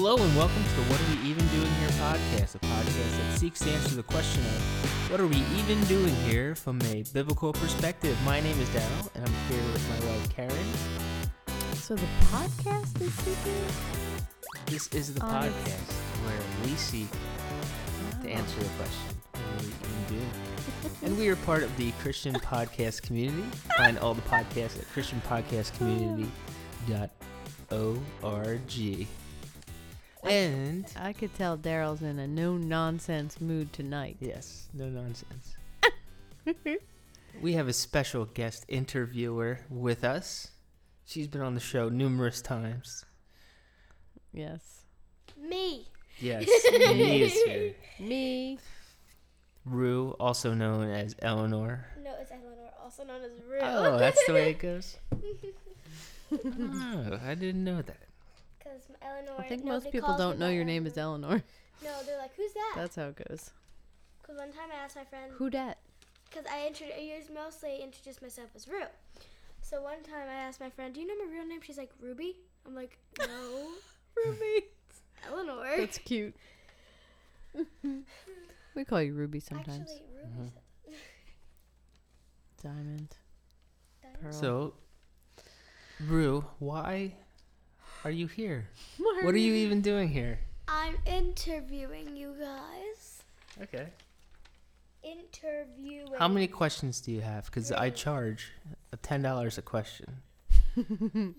Hello and welcome to the What Are We Even Doing Here podcast, a podcast that seeks to answer the question of what are we even doing here from a biblical perspective. My name is Daryl and I'm here with my wife Karen. So the podcast is seeking? This is the podcast where we seek to answer the question, what are we even doing? And we are part of the Christian Podcast Community. Find all the podcasts at christianpodcastcommunity.org. And I could tell Daryl's in a no-nonsense mood tonight. Yes, no nonsense. We have a special guest interviewer with us. She's been on the show numerous times. Yes. Me. Yes, me is here. Me. Rue, also known as Eleanor. No, it's Eleanor, also known as Rue. Oh, that's the way it goes? Oh, I didn't know that. Eleanor, I think most people don't know your name is Eleanor. No, they're like, who's that? That's how it goes. Because one time I asked my friend, who dat? Because I mostly introduced myself as Rue. So one time I asked my friend, do you know my real name? She's like, Ruby? I'm like, no. Ruby. Eleanor. That's cute. We call you Ruby sometimes. Actually, Ruby. Mm-hmm. Diamond. Pearl. So, Rue, why are you here? What are you even doing here? I'm interviewing you guys. Okay. Interviewing. How many questions do you have? Because I charge $10 a question.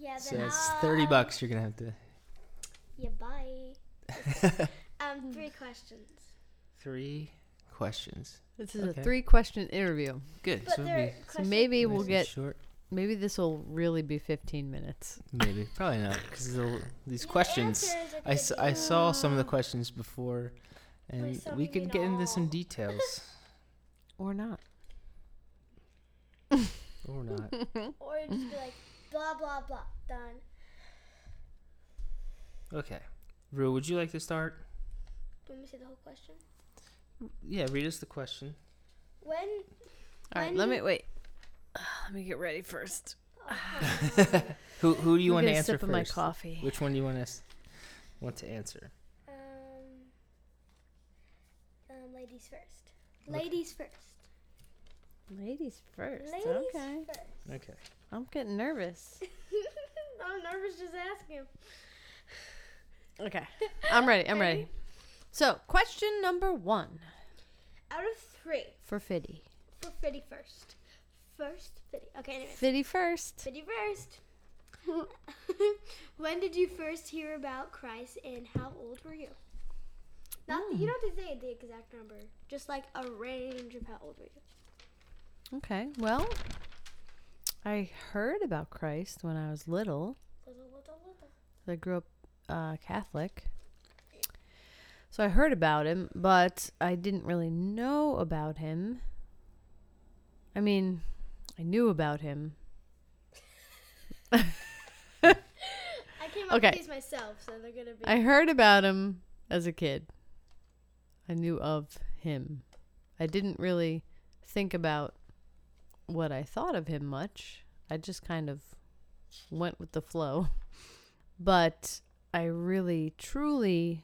Yeah, so that's $30 you're going to have to. Yeah, bye. Three questions. This is a 3-question interview. Good. But so maybe we'll get short. Maybe this will really be 15 minutes. Maybe. Probably not. Because these questions, I saw some of the questions before, and we could get into some details. Or not. Or not. Or just be like, blah, blah, blah. Done. Okay. Rue, would you like to start? Do you want me to say the whole question? Yeah, read us the question. All right, let me get ready first. Who do you want to answer first? I'm going to sip my coffee. Which one do you want to answer? Ladies first. Okay. I'm getting nervous. I'm nervous just asking. Okay. I'm ready. So, question number 1. Out of 3. For Fiddy first. Okay, anyway. Fiddy first. When did you first hear about Christ and how old were you? You don't have to say the exact number. Just like a range of how old were you. Okay, well, I heard about Christ when I was little. I grew up Catholic. So I heard about him, but I didn't really know about him. I mean, I knew about him. I came up with these myself, so they're going to be... I heard about him as a kid. I knew of him. I didn't really think about what I thought of him much. I just kind of went with the flow. But I really, truly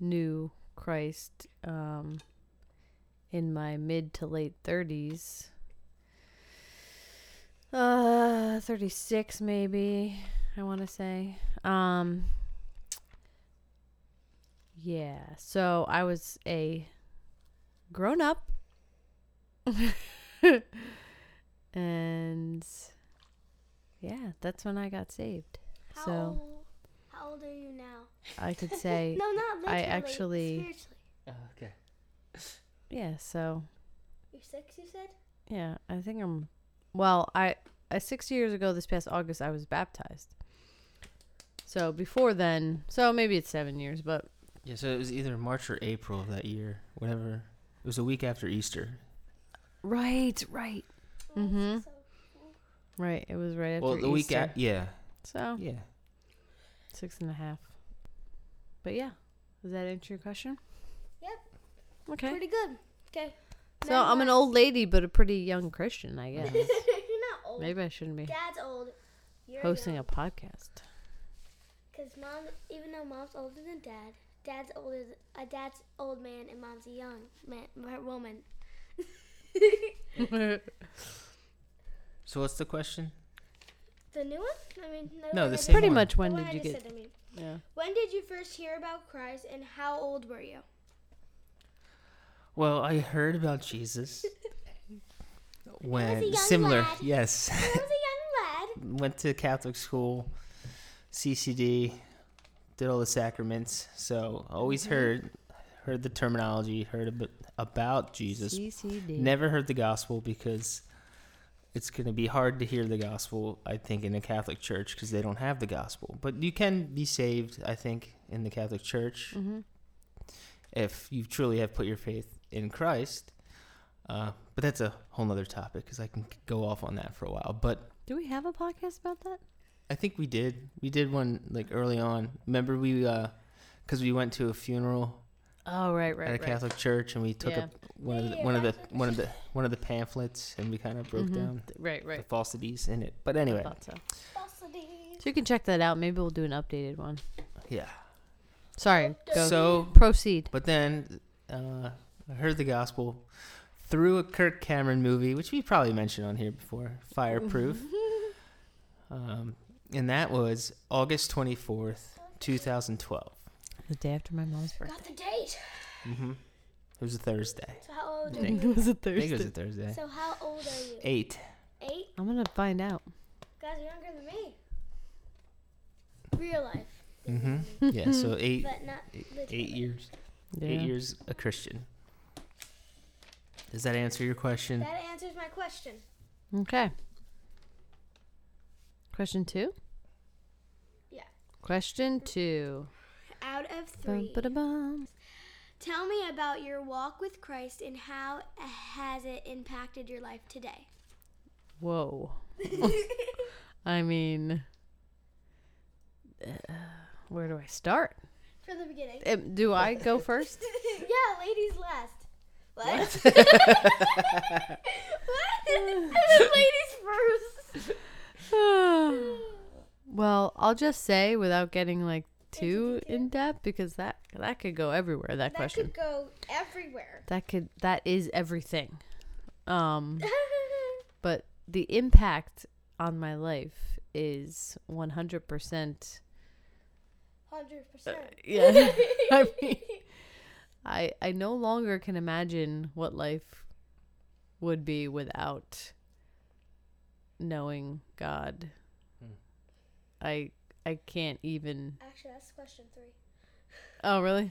knew Christ in my mid to late 30s. 36 maybe, I want to say. So I was a grown up and that's when I got saved. How old are you now? I could say no, not literally. I actually spiritually. Oh, okay. Yeah, so you're 6, you said? Yeah, I think I'm... Well, 6 years ago this past August, I was baptized. So before then, so maybe it's 7 years, but... Yeah, so it was either March or April of that year, whatever. It was a week after Easter. Right. Oh, mm-hmm. So cool. Right, it was right after Easter. Well, the week after, yeah. So... Yeah. 6.5. But yeah, does that answer your question? Yep. Okay. Pretty good. Okay. So I'm an old lady, but a pretty young Christian, I guess. You're not old. Maybe I shouldn't be. Dad's old. You're hosting a podcast. Because mom, even though mom's older than dad, dad's old man and mom's a young man, woman. So what's the question? The new one? I mean, no, the same one. Pretty much when did you get? Yeah. When did you first hear about Christ, and how old were you? Well, I heard about Jesus when I was a young lad. Went to Catholic school, CCD, did all the sacraments, so always heard the terminology, heard about Jesus. CCD. Never heard the gospel because it's going to be hard to hear the gospel, I think, in the Catholic Church because they don't have the gospel. But you can be saved, I think, in the Catholic Church if you truly have put your faith in Christ. But that's a whole other topic because I can go off on that for a while. But do we have a podcast about that? I think we did. We did one like early on. Remember we because we went to a funeral. Oh right. At a Catholic church, and we took up one of the pamphlets, and we kind of broke down the falsities in it. But anyway, so you can check that out. Maybe we'll do an updated one. Yeah. Sorry. So proceed. But then I heard the gospel through a Kirk Cameron movie, which we probably mentioned on here before, Fireproof, and that was August 24th, 2012. The day after my mom's birthday. Got the date. It was a Thursday. So how old are you? I think it was a Thursday. So how old are you? 8. I'm going to find out. You guys are younger than me. Real life. Yeah, so 8. But not literally. 8 years. Yeah. 8 years a Christian. Does that answer your question? That answers my question. Okay. Question 2? Yeah. Question 2. Out of 3. Tell me about your walk with Christ and how has it impacted your life today? Whoa. I mean, where do I start? From the beginning. Do I go first? Yeah, ladies last. What? What? Ladies first. Well, I'll just say without getting like too in depth because that could go everywhere. That question could go everywhere. That is everything. But the impact on my life is 100%. 100%. Yeah. I mean, I no longer can imagine what life would be without knowing God. I can't even. Actually, that's question 3. Oh, really?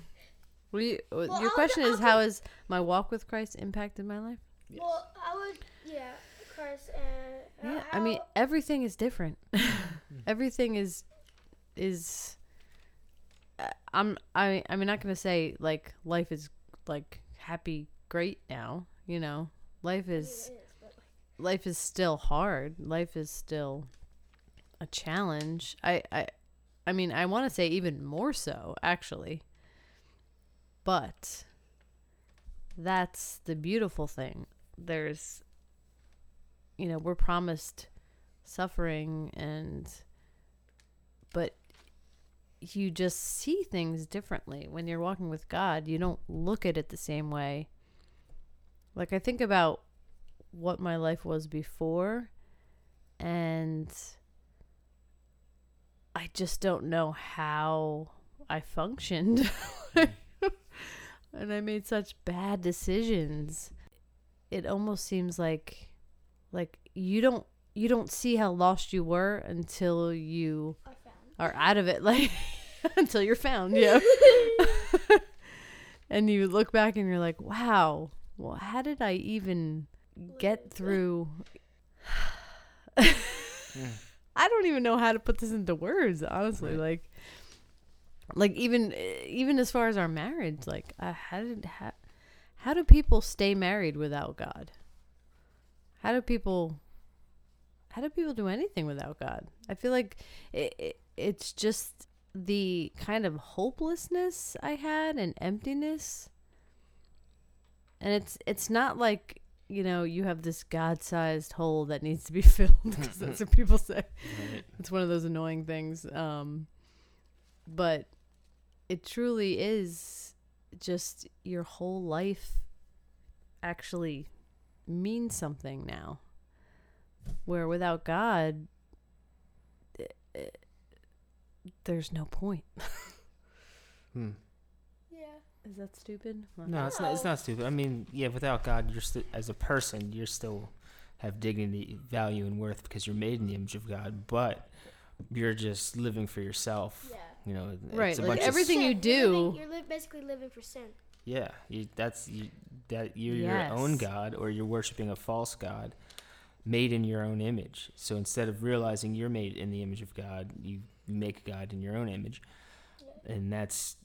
Your question is how has my walk with Christ impacted my life? Yes. Well, Christ and. Yeah, I mean, everything is different. Everything is. I'm not gonna say like life is like happy, great now. You know, life is still hard. Life is still a challenge. I mean, I want to say even more so, actually. But that's the beautiful thing. There's, you know, we're promised suffering, but you just see things differently when you're walking with God. You don't look at it the same way. Like I think about what my life was before, and I just don't know how I functioned. And I made such bad decisions. It almost seems like you don't see how lost you were until you are out of it, like until you're found, yeah. And you look back and you're like, "Wow, well, how did I even get through?" Yeah. I don't even know how to put this into words, honestly. Right. Like even as far as our marriage, like how do people stay married without God? How do people do anything without God? I feel like it's just the kind of hopelessness I had and emptiness. And it's not like, you know, you have this God-sized hole that needs to be filled, because that's what people say. Right. It's one of those annoying things. But it truly is just your whole life actually means something now. Where without God, there's no point. Yeah. Is that stupid? No, it's not. It's not stupid. I mean, yeah. Without God, you're still, as a person, you're still have dignity, value, and worth because you're made in the image of God. But you're just living for yourself. Yeah. You know, right? It's a like bunch everything of you do, you're basically living for sin. Yeah. You're your own god, or you're worshiping a false god, made in your own image. So instead of realizing you're made in the image of God, you make God in your own image, and that's.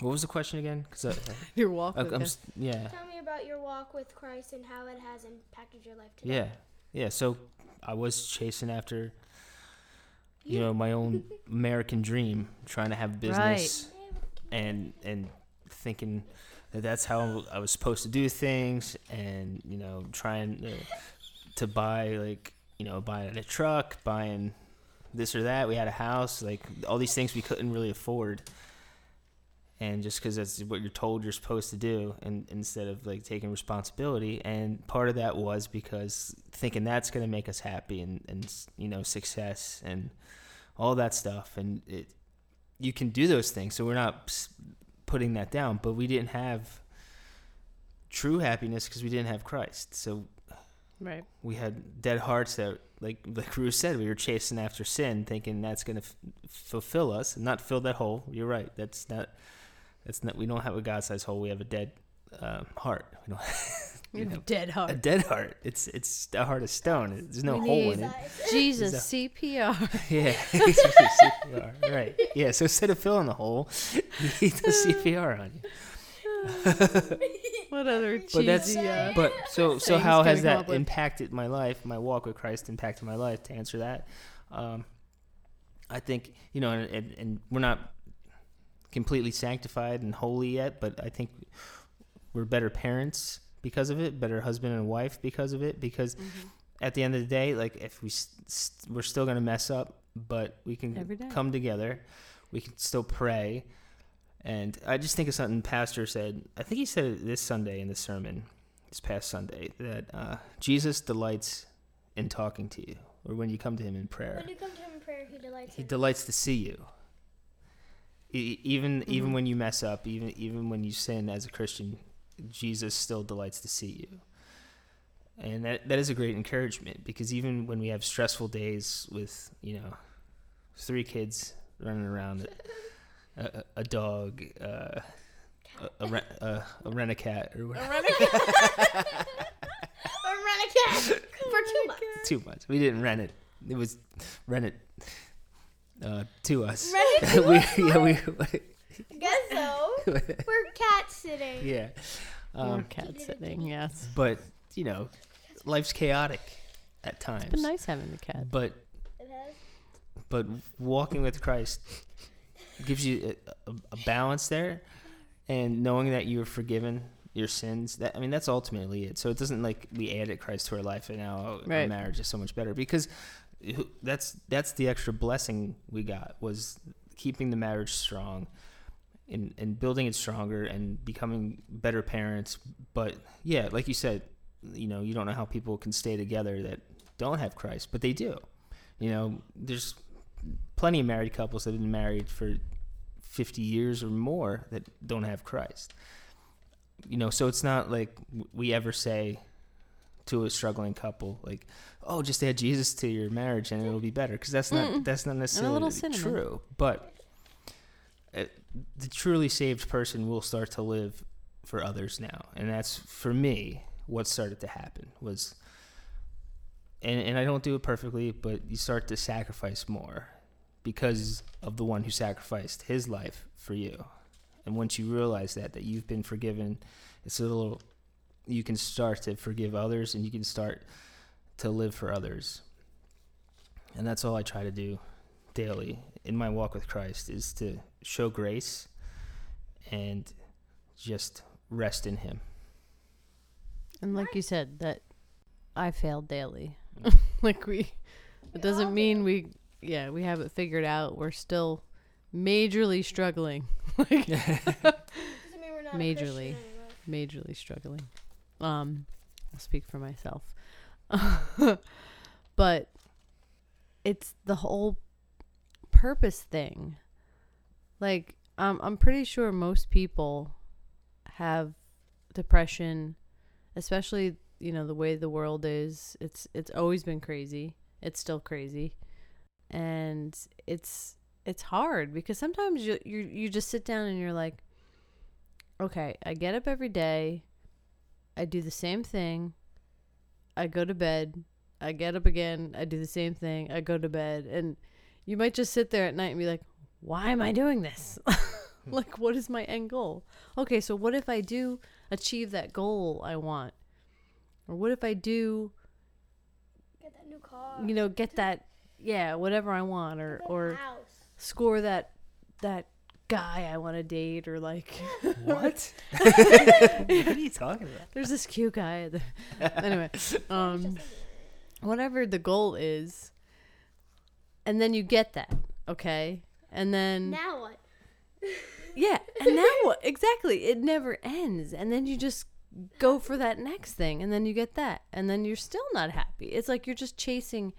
What was the question again? Your walk with him. Tell me about your walk with Christ and how it has impacted your life today. Yeah. So I was chasing after, you know, my own American dream, trying to have business, and thinking that that's how I was supposed to do things, and you know, trying to buy buying a truck, buying this or that. We had a house, like all these things we couldn't really afford. And just because that's what you're told you're supposed to do, and instead of like taking responsibility. And part of that was because thinking that's going to make us happy and you know, success and all that stuff. And you can do those things, so we're not putting that down. But we didn't have true happiness because we didn't have Christ. So we had dead hearts that, like Rue said, we were chasing after sin, thinking that's going to fulfill us, and not fill that hole. You're right. That's not. We don't have a God-sized hole. We have a dead heart. We don't. You have a dead heart. A dead heart. It's a heart of stone. There's no hole in it. Jesus, CPR. Yeah. CPR. Right. Yeah. So instead of filling the hole, he does CPR on you. What other cheesy? But so how has that impacted my life? My walk with Christ impacted my life. To answer that, I think and we're not completely sanctified and holy yet, but I think we're better parents because of it, better husband and wife because of it. Because at the end of the day, like if we're still gonna mess up, but we can come together. We can still pray. And I just think of something Pastor said. I think he said it this Sunday in the sermon, this past Sunday, that Jesus delights in talking to you, or when you come to him in prayer. When you come to him in prayer, he delights. He delights to see you. Even when you mess up, even when you sin as a Christian, Jesus still delights to see you. And that is a great encouragement, because even when we have stressful days with 3 kids running around. A dog, a rent-a-cat or whatever. A rent-a-cat for 2 months. 2 months. We didn't rent it. It was rented to us. Rented to us? I guess so. We're cat sitting. Yeah. We're cat sitting, yes. But, life's chaotic at times. It's been nice having the cat. But walking with Christ gives you a balance there, and knowing that you are forgiven your sins. That's ultimately it. So it doesn't we added Christ to our life, and now our marriage is so much better, because that's the extra blessing we got, was keeping the marriage strong and building it stronger and becoming better parents. But yeah, like you said, you don't know how people can stay together that don't have Christ, but they do. There's plenty of married couples that have been married for 50 years or more that don't have Christ. So it's not like we ever say to a struggling couple, just add Jesus to your marriage and it'll be better, because that's not necessarily true. But the truly saved person will start to live for others now, and that's, for me, what started to happen was, and I don't do it perfectly, but you start to sacrifice more because of the one who sacrificed his life for you. And once you realize that you've been forgiven, you can start to forgive others, and you can start to live for others. And that's all I try to do daily in my walk with Christ, is to show grace and just rest in him. And like you said, that I fail daily. It doesn't mean we yeah, we have it figured out. We're still majorly struggling. Like, majorly struggling. I'll speak for myself. But it's the whole purpose thing. Like, I'm pretty sure most people have depression, especially, you know, the way the world is. It's always been crazy. It's still crazy. And it's hard because sometimes you just sit down and you're like, okay, I get up every day, I do the same thing, I go to bed, I get up again, I do the same thing, I go to bed. And you might just sit there at night and be like, why am I doing this? Like, what is my end goal? Okay, so what if I do achieve that goal I want? Or what if I do get that new car? You know, get that, yeah, whatever I want, or house. Score that guy I want to date, or like what? What are you talking about? There's this cute guy. Anyway, whatever the goal is, and then you get that, okay, and then now what? Yeah, and now what? Exactly, it never ends, and then you just go for that next thing, and then you get that, and then you're still not happy. It's like you're just chasing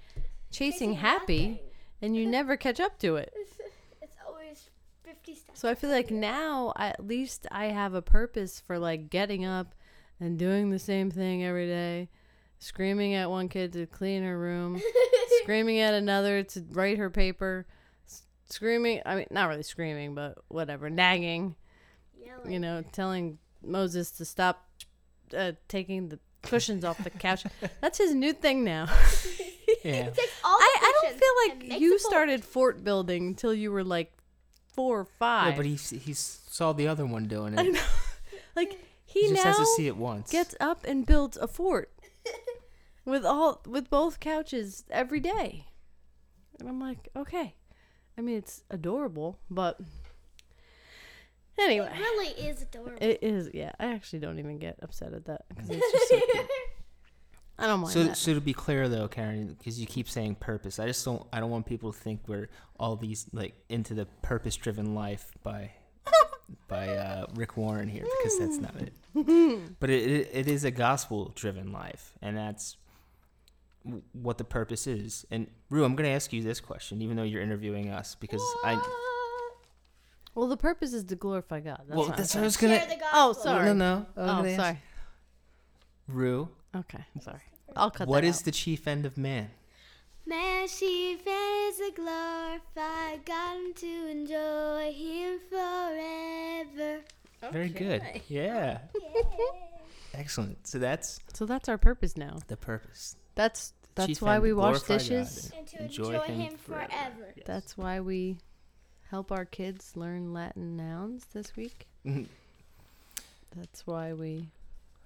happy, and you never catch up to it. It's always 50 steps. So I feel like now, at least I have a purpose for, like, getting up and doing the same thing every day, screaming at one kid to clean her room, screaming at another to write her paper, screaming, I mean, not really screaming, but whatever, nagging, yelling. You know, telling Moses to stop taking the cushions off the couch. That's his new thing now. Yeah. I don't feel like you started fort building until you were like 4 or 5. Yeah, but he saw the other one doing it. I know. Like, he just now has to see it once. Gets up and builds a fort with both couches every day, and I'm like, okay. I mean, it's adorable, but anyway, it really is adorable. It is, yeah. I actually don't even get upset at that because it's just so cute. I don't mind that. So to be clear, though, Karen, because you keep saying purpose, I don't want people to think we're all these, like, into the purpose-driven life by Rick Warren here, because that's not it. But it is a gospel-driven life, and that's what the purpose is. And Rue, I'm going to ask you this question, even though you're interviewing us, because well, the purpose is to glorify God. That's what I was going to. Oh, sorry. No. Oh, sorry. Rue. Okay, sorry. I'll cut that out. What is the chief end of man? Man's chief end is to glorify God and to enjoy Him forever. Okay. Very good. Yeah. Excellent. So that's our purpose now. The purpose. That's why we wash dishes and to enjoy Him forever. Yes. That's why we help our kids learn Latin nouns this week. That's why we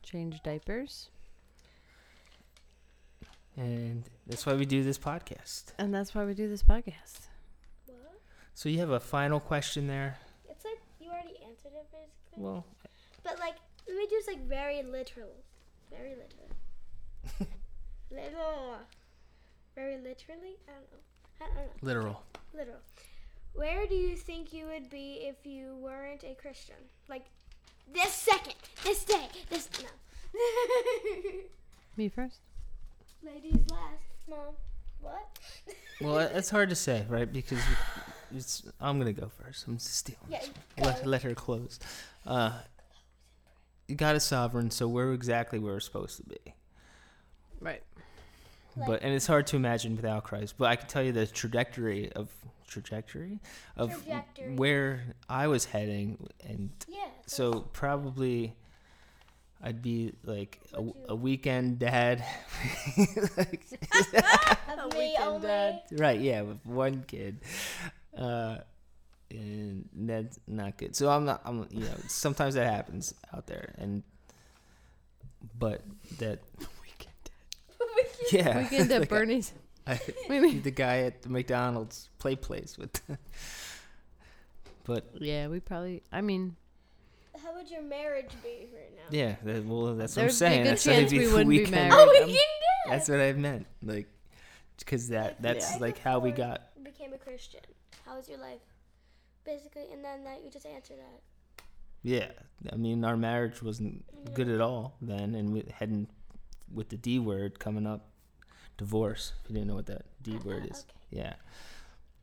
change diapers. And that's why we do this podcast. What? So you have a final question there? It's like you already answered it basically. Well. But like, let me just like very literal. Literal. Very literally? I don't know. Literal. Where do you think you would be if you weren't a Christian? Like, this second, this day, this... No. Me first? Ladies last, Mom. What? Well, it's hard to say, right? Because I'm going to go first. I'm just stealing. Yeah, let her close. God is sovereign, so we're exactly where we're supposed to be. Right. And it's hard to imagine without Christ. But I can tell you the trajectory. Where I was heading. And yeah, so probably I'd be like a weekend dad. Like, a weekend dad. Right, yeah, with one kid. And that's not good. So I'm you know, sometimes that happens out there. But that... Yeah. We get into Bernie's. The guy at the McDonald's place with. But yeah, we probably. I mean, how would your marriage be right now? Yeah, that's what I'm saying. There's a good chance we wouldn't be married. Oh, we can do. That's what I meant, like, because that's like how we got. became a Christian? How was your life? Basically, and then that you just answered that. Yeah. I mean, our marriage wasn't good at all then, and we hadn't, with the D word coming up, divorce. If you didn't know what that D word is. Okay. Yeah.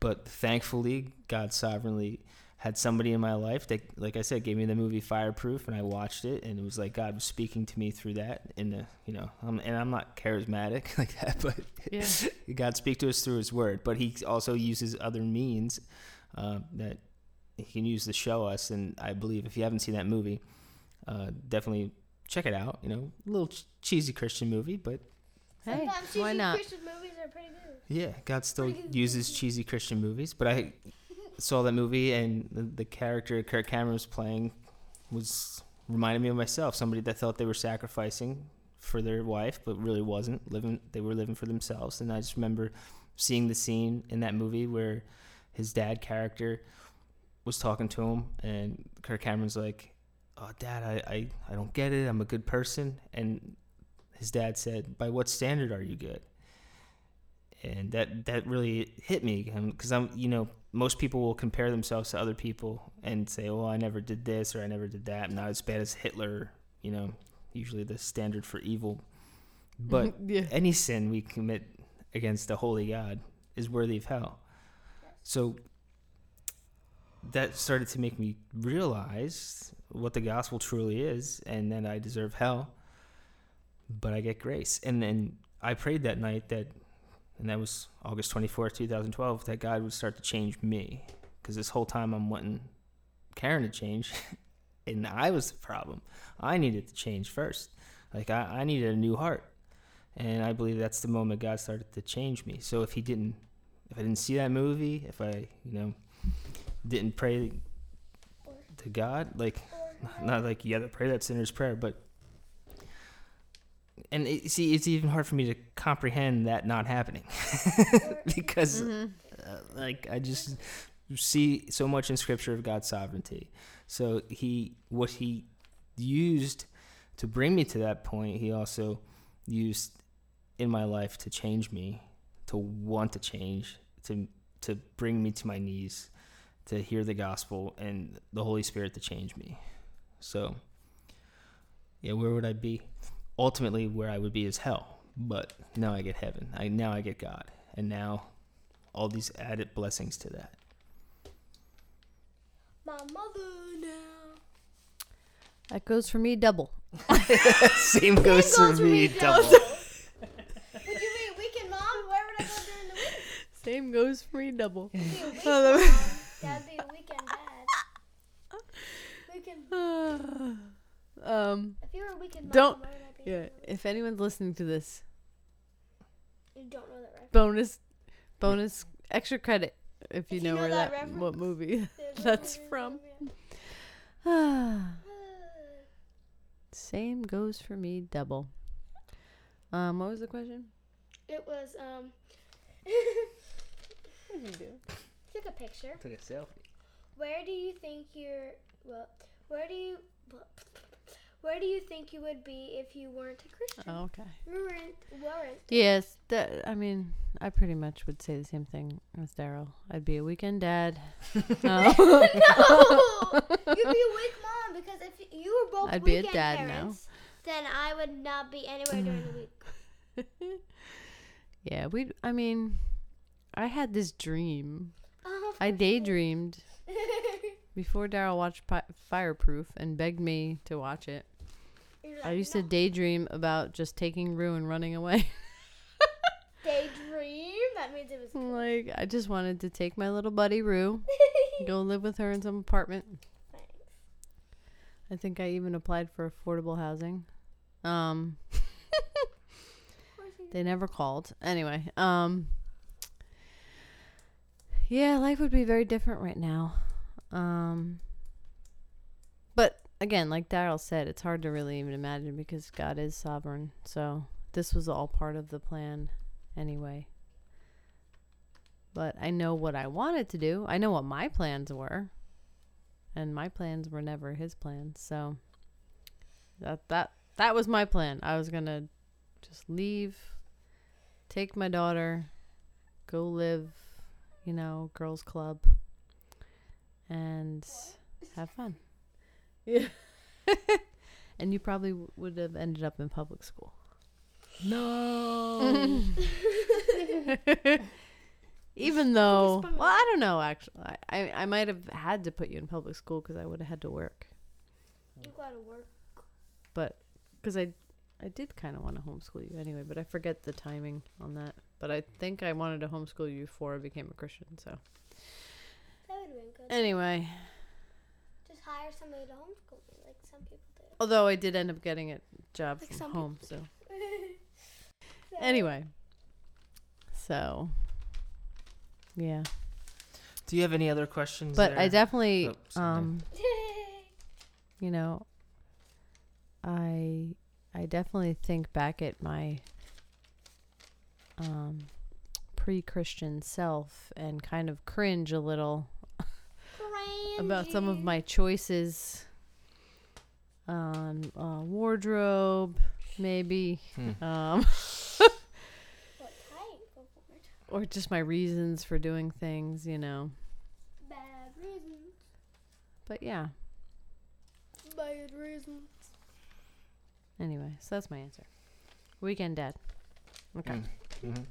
But thankfully, God sovereignly had somebody in my life that, like I said, gave me the movie Fireproof, and I watched it, and it was like God was speaking to me through that. In the, you know, and I'm not charismatic like that, but yeah. God speaks to us through His Word. But He also uses other means that He can use to show us. And I believe if you haven't seen that movie, definitely check it out. You know, a little cheesy Christian movie, but hey, why not? Christian movies are pretty good. Yeah, God still uses cheesy Christian movies, but I saw that movie, and the character Kirk Cameron was playing was reminded me of myself, somebody that thought they were sacrificing for their wife but really wasn't. They were living for themselves. And I just remember seeing the scene in that movie where his dad character was talking to him, and Kirk Cameron's like, "Oh, Dad, I don't get it. I'm a good person." And his dad said, "By what standard are you good?" And that really hit me, because I'm, you know, most people will compare themselves to other people and say, "Well, I never did this or I never did that. I'm not as bad as Hitler," you know, usually the standard for evil. But yeah. Any sin we commit against the holy God is worthy of hell. So that started to make me realize what the gospel truly is, and then I deserve hell, but I get grace. And then I prayed that night that, and that was August 24th, 2012, that God would start to change me. Because this whole time I'm wanting Karen to change, and I was the problem. I needed to change first. Like, I needed a new heart. And I believe that's the moment God started to change me. So if I didn't see that movie, if I, you know, didn't pray to God, like, not like, yeah, pray that sinner's prayer, but... And see, it's even hard for me to comprehend that not happening because, like, I just see so much in Scripture of God's sovereignty. So what He used to bring me to that point, He also used in my life to change me, to want to change, to bring me to my knees, to hear the gospel and the Holy Spirit to change me. So, yeah, where would I be? Ultimately, where I would be is hell, but now I get heaven. Now I get God, and now all these added blessings to that. My mother now. That goes for me double. Same goes for me double. Would you be a weekend mom? Where would I go during the week? Same goes for me double. That'd be a weekend dad. Weekend. If you're a weekend mom, don't. Where would I be? Yeah. If anyone's listening to this, you don't know that reference. Bonus, extra credit if you know where that what movie that's from. Yeah. Same goes for me, double. What was the question? It was What did you do? Took a picture. Took a selfie. Where do you think you would be if you weren't a Christian? Oh, okay. Yes, I mean, I pretty much would say the same thing as Daryl. I'd be a weekend dad. No! You'd be a week mom, because if you were both weekend parents, then I would not be anywhere during the week. Yeah, I mean, I had this dream. I daydreamed. Before Darryl watched Fireproof and begged me to watch it, I used to daydream about just taking Rue and running away. Daydream? That means it was cool. Like, I just wanted to take my little buddy Rue, go live with her in some apartment. Thanks. I think I even applied for affordable housing. They never called. Anyway, yeah, life would be very different right now. But again, like Daryl said, it's hard to really even imagine because God is sovereign. So this was all part of the plan anyway. But I know what I wanted to do. I know what my plans were, and my plans were never his plans. So that was my plan. I was going to just leave, take my daughter, go live you know, girls club and have fun. Yeah. And you probably would have ended up in public school. No. Even though, well, I don't know, actually. I might have had to put you in public school because I would have had to work. You got to work. But, because I did kind of want to homeschool you anyway, but I forget the timing on that. But I think I wanted to homeschool you before I became a Christian, so. That would have been good. Anyway. Just hire somebody to homeschool me, like some people do. Although I did end up getting a job like from home, so. So. Anyway. So. Yeah. Do you have any other questions? But there? I definitely, you know, I definitely think back at my pre-Christian self and kind of cringe a little about some of my choices on wardrobe, maybe. What type of wardrobe? Or just my reasons for doing things, you know. Bad reasons. But yeah. Bad reasons. Anyway, so that's my answer. Weekend dad. Okay. Mm-hmm.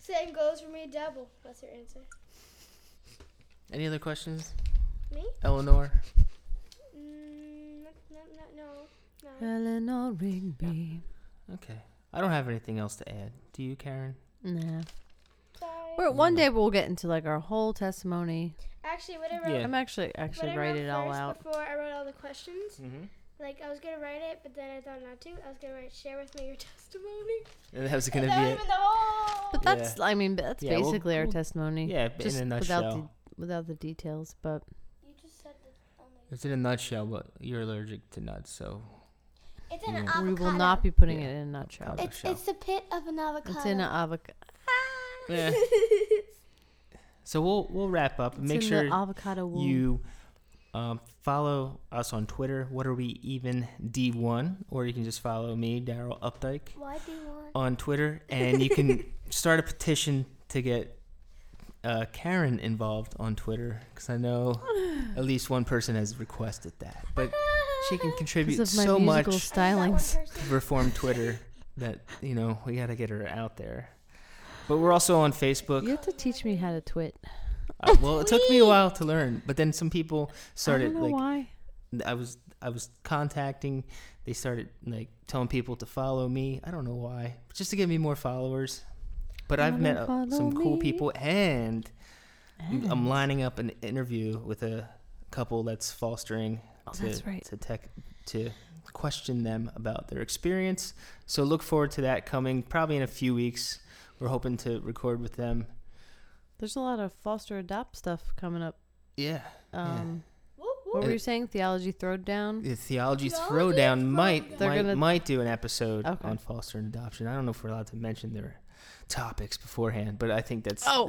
Same goes for me, double. That's your answer. Any other questions? Me? Eleanor? No. Eleanor Rigby. No. Okay. I don't have anything else to add. Do you, Karen? Nah. We're, one day we'll get into like our whole testimony. Actually, what I wrote. Yeah. I'm actually write it all out. Before I wrote all the questions. Mm-hmm. Like, I was going to write it, but then I thought not to. I was going to write, share with me your testimony. And that was going to be it. But that's, yeah. I mean, that's basically our testimony. Yeah, just in a nutshell. Without the details, but. You just said that. It's in a nutshell, but you're allergic to nuts, so. It's in an avocado. We will not be putting it in a nutshell. It's the pit of an avocado. It's in an avocado. Yeah. So we'll wrap up. Make sure you... follow us on Twitter. What are we even? D1, or you can just follow me, Darryl Updike. Why D1? On Twitter, and you can start a petition to get Karen involved on Twitter because I know at least one person has requested that, but she can contribute so much stylings to Reform Twitter that you know we got to get her out there. But we're also on Facebook. You have to teach me how to twit. Well, it took me a while to learn, but then some people started why. I was contacting. They started like telling people to follow me. I don't know why, just to give me more followers. But I've met some cool people, and I'm lining up an interview with a couple that's fostering to question them about their experience. So look forward to that coming probably in a few weeks. We're hoping to record with them. There's a lot of foster adopt stuff coming up. Yeah. What were you saying? Theology Throwdown? The Theology Throwdown might do an episode on foster and adoption. I don't know if we're allowed to mention their topics beforehand, but I think that's... Oh! All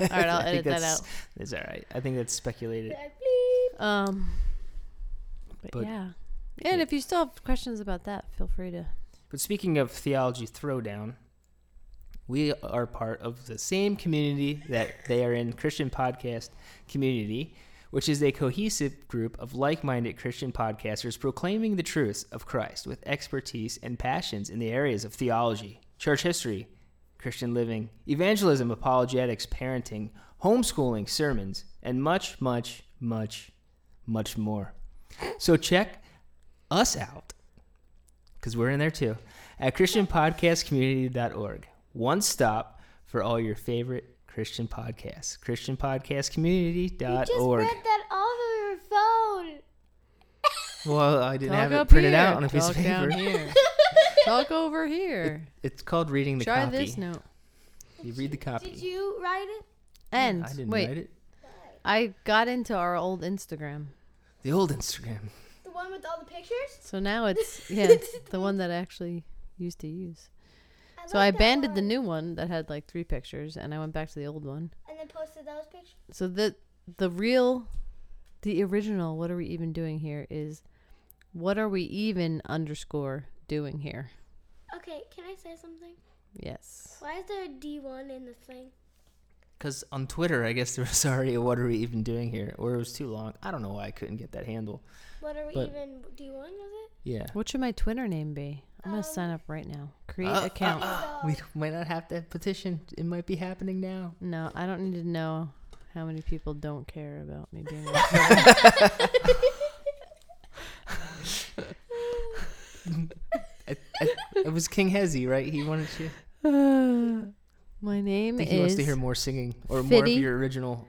right, I'll edit that out. It's all right. I think that's speculated. But yeah. And if you still have questions about that, feel free to... But speaking of Theology Throwdown... We are part of the same community that they are in, Christian Podcast Community, which is a cohesive group of like-minded Christian podcasters proclaiming the truths of Christ with expertise and passions in the areas of theology, church history, Christian living, evangelism, apologetics, parenting, homeschooling, sermons, and much, much, much, much more. So check us out, because we're in there too, at ChristianPodcastCommunity.org. One stop for all your favorite Christian podcasts. ChristianPodcastCommunity.org. You just read that off of your phone. Well, I didn't have it printed out on a piece of paper. Talk over here. It's called reading the copy. Try this note. You read the copy. Did you write it? And I didn't write it. I got into our old Instagram. The old Instagram. The one with all the pictures? So now it's the one that I actually used to use. So I abandoned the new one that had like 3 pictures, and I went back to the old one. And then posted those pictures? So the original, what are we even doing here, is what are we even _ doing here? Okay, can I say something? Yes. Why is there a D1 in the thing? Because on Twitter, I guess there was already a what are we even doing here? Or it was too long. I don't know why I couldn't get that handle. What are we even doing with it? Yeah. What should my Twitter name be? I'm going to sign up right now. Create account. We might not have that petition. It might be happening now. No, I don't need to know how many people don't care about me being It was King Hezzy, right? He wanted to... My name is... I think he wants to hear more singing or Fitty. More of your original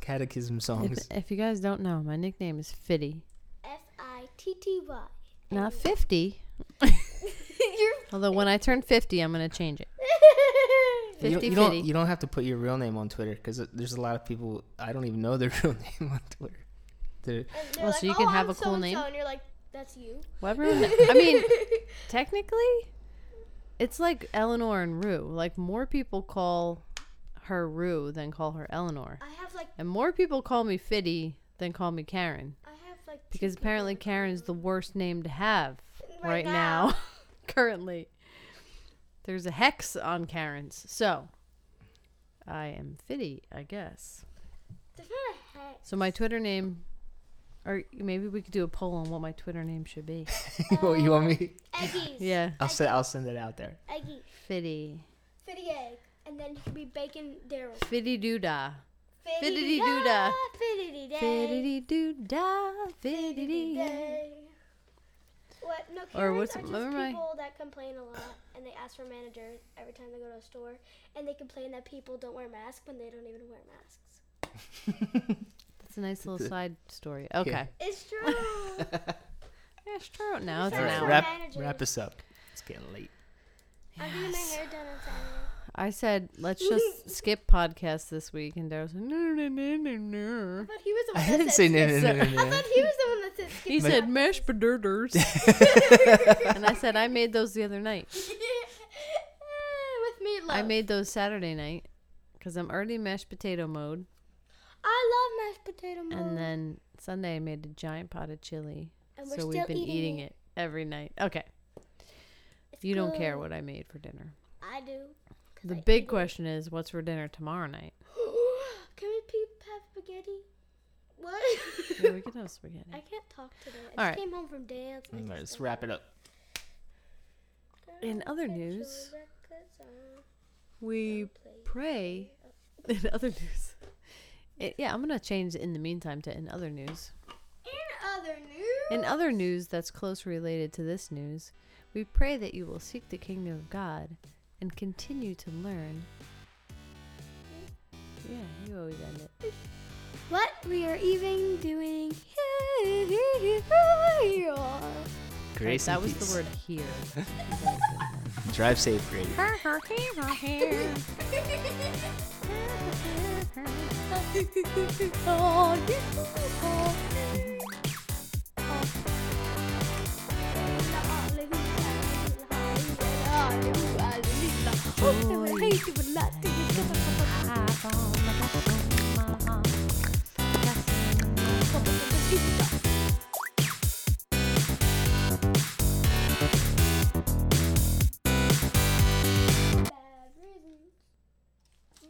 catechism songs. If you guys don't know, my nickname is Fitty. Fitty. Not 50. Although when I turn 50, I'm going to change it. 50 Fitty. You don't have to put your real name on Twitter because there's a lot of people, I don't even know their real name on Twitter. So you can have a cool name? And you're like, that's you. Whatever. I mean, technically... It's like Eleanor and Rue. Like, more people call her Rue than call her Eleanor. I have, like... And more people call me Fitty than call me Karen. I have, like... Because apparently Karen's the worst name to have right now. Currently. There's a hex on Karen's. So, I am Fitty, I guess. There's not a hex. So, my Twitter name... Or maybe we could do a poll on what my Twitter name should be. What, you want me? Eggies. Yeah. I'll send it out there. Eggie. Fitty. Fitty egg. And then he'll be bacon Daryl. Fitty doodah. Fitty doodah. Fitty day. Fitty doodah. Fitty day. What? No, Karens are just people that complain a lot, and they ask for managers every time they go to a store, and they complain that people don't wear masks when they don't even wear masks. A nice little side story. Okay. Yeah. It's true. It's true. Now it's an hour. Wrap us up. It's getting late. Yes. I'm getting my hair done on Saturday. I said, let's just skip podcasts this week. And Darryl was like, no. But he was the one that said no. I thought he was the one that said skip podcasts. He said, mashed potatoes. And I said, I made those the other night. With meatloaf. I made those Saturday night because I'm already mashed potato mode. I love mashed potato mole. And then Sunday I made a giant pot of chili. And so we've been eating it every night. Okay. You don't care what I made for dinner. I do. The big question is, what's for dinner tomorrow night? Can we have spaghetti? What? Yeah, we can have spaghetti. I can't talk today. I just came home from dance. Let's wrap it up. In other news, I'm going to change in the meantime to in other news. In other news? In other news that's closely related to this news, we pray that you will seek the kingdom of God and continue to learn. Yeah, you always end it. What we are even doing here. Grace and peace. That was the word here. Drive safe, Grady.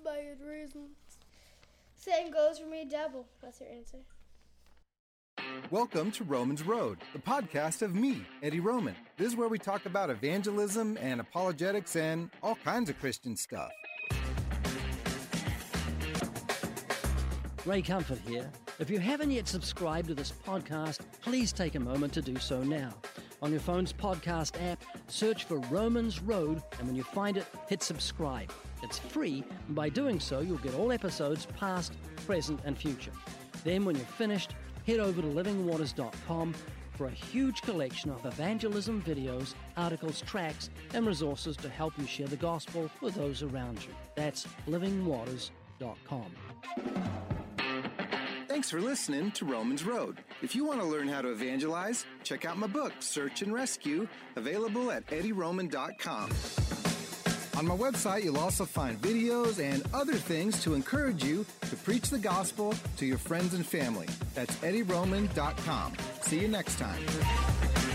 Bad reasons. Same goes for me, double. That's your answer. Welcome to Romans Road, the podcast of me, Eddie Roman. This is where we talk about evangelism and apologetics and all kinds of Christian stuff. Ray Comfort here. If you haven't yet subscribed to this podcast, please take a moment to do so now. On your phone's podcast app, search for Romans Road, and when you find it, hit subscribe. It's free, and by doing so, you'll get all episodes past, present, and future. Then, when you're finished, head over to livingwaters.com for a huge collection of evangelism videos, articles, tracks, and resources to help you share the gospel with those around you. That's livingwaters.com. Thanks for listening to Romans Road. If you want to learn how to evangelize, check out my book, Search and Rescue, available at eddieroman.com. On my website, you'll also find videos and other things to encourage you to preach the gospel to your friends and family. That's eddieroman.com. See you next time.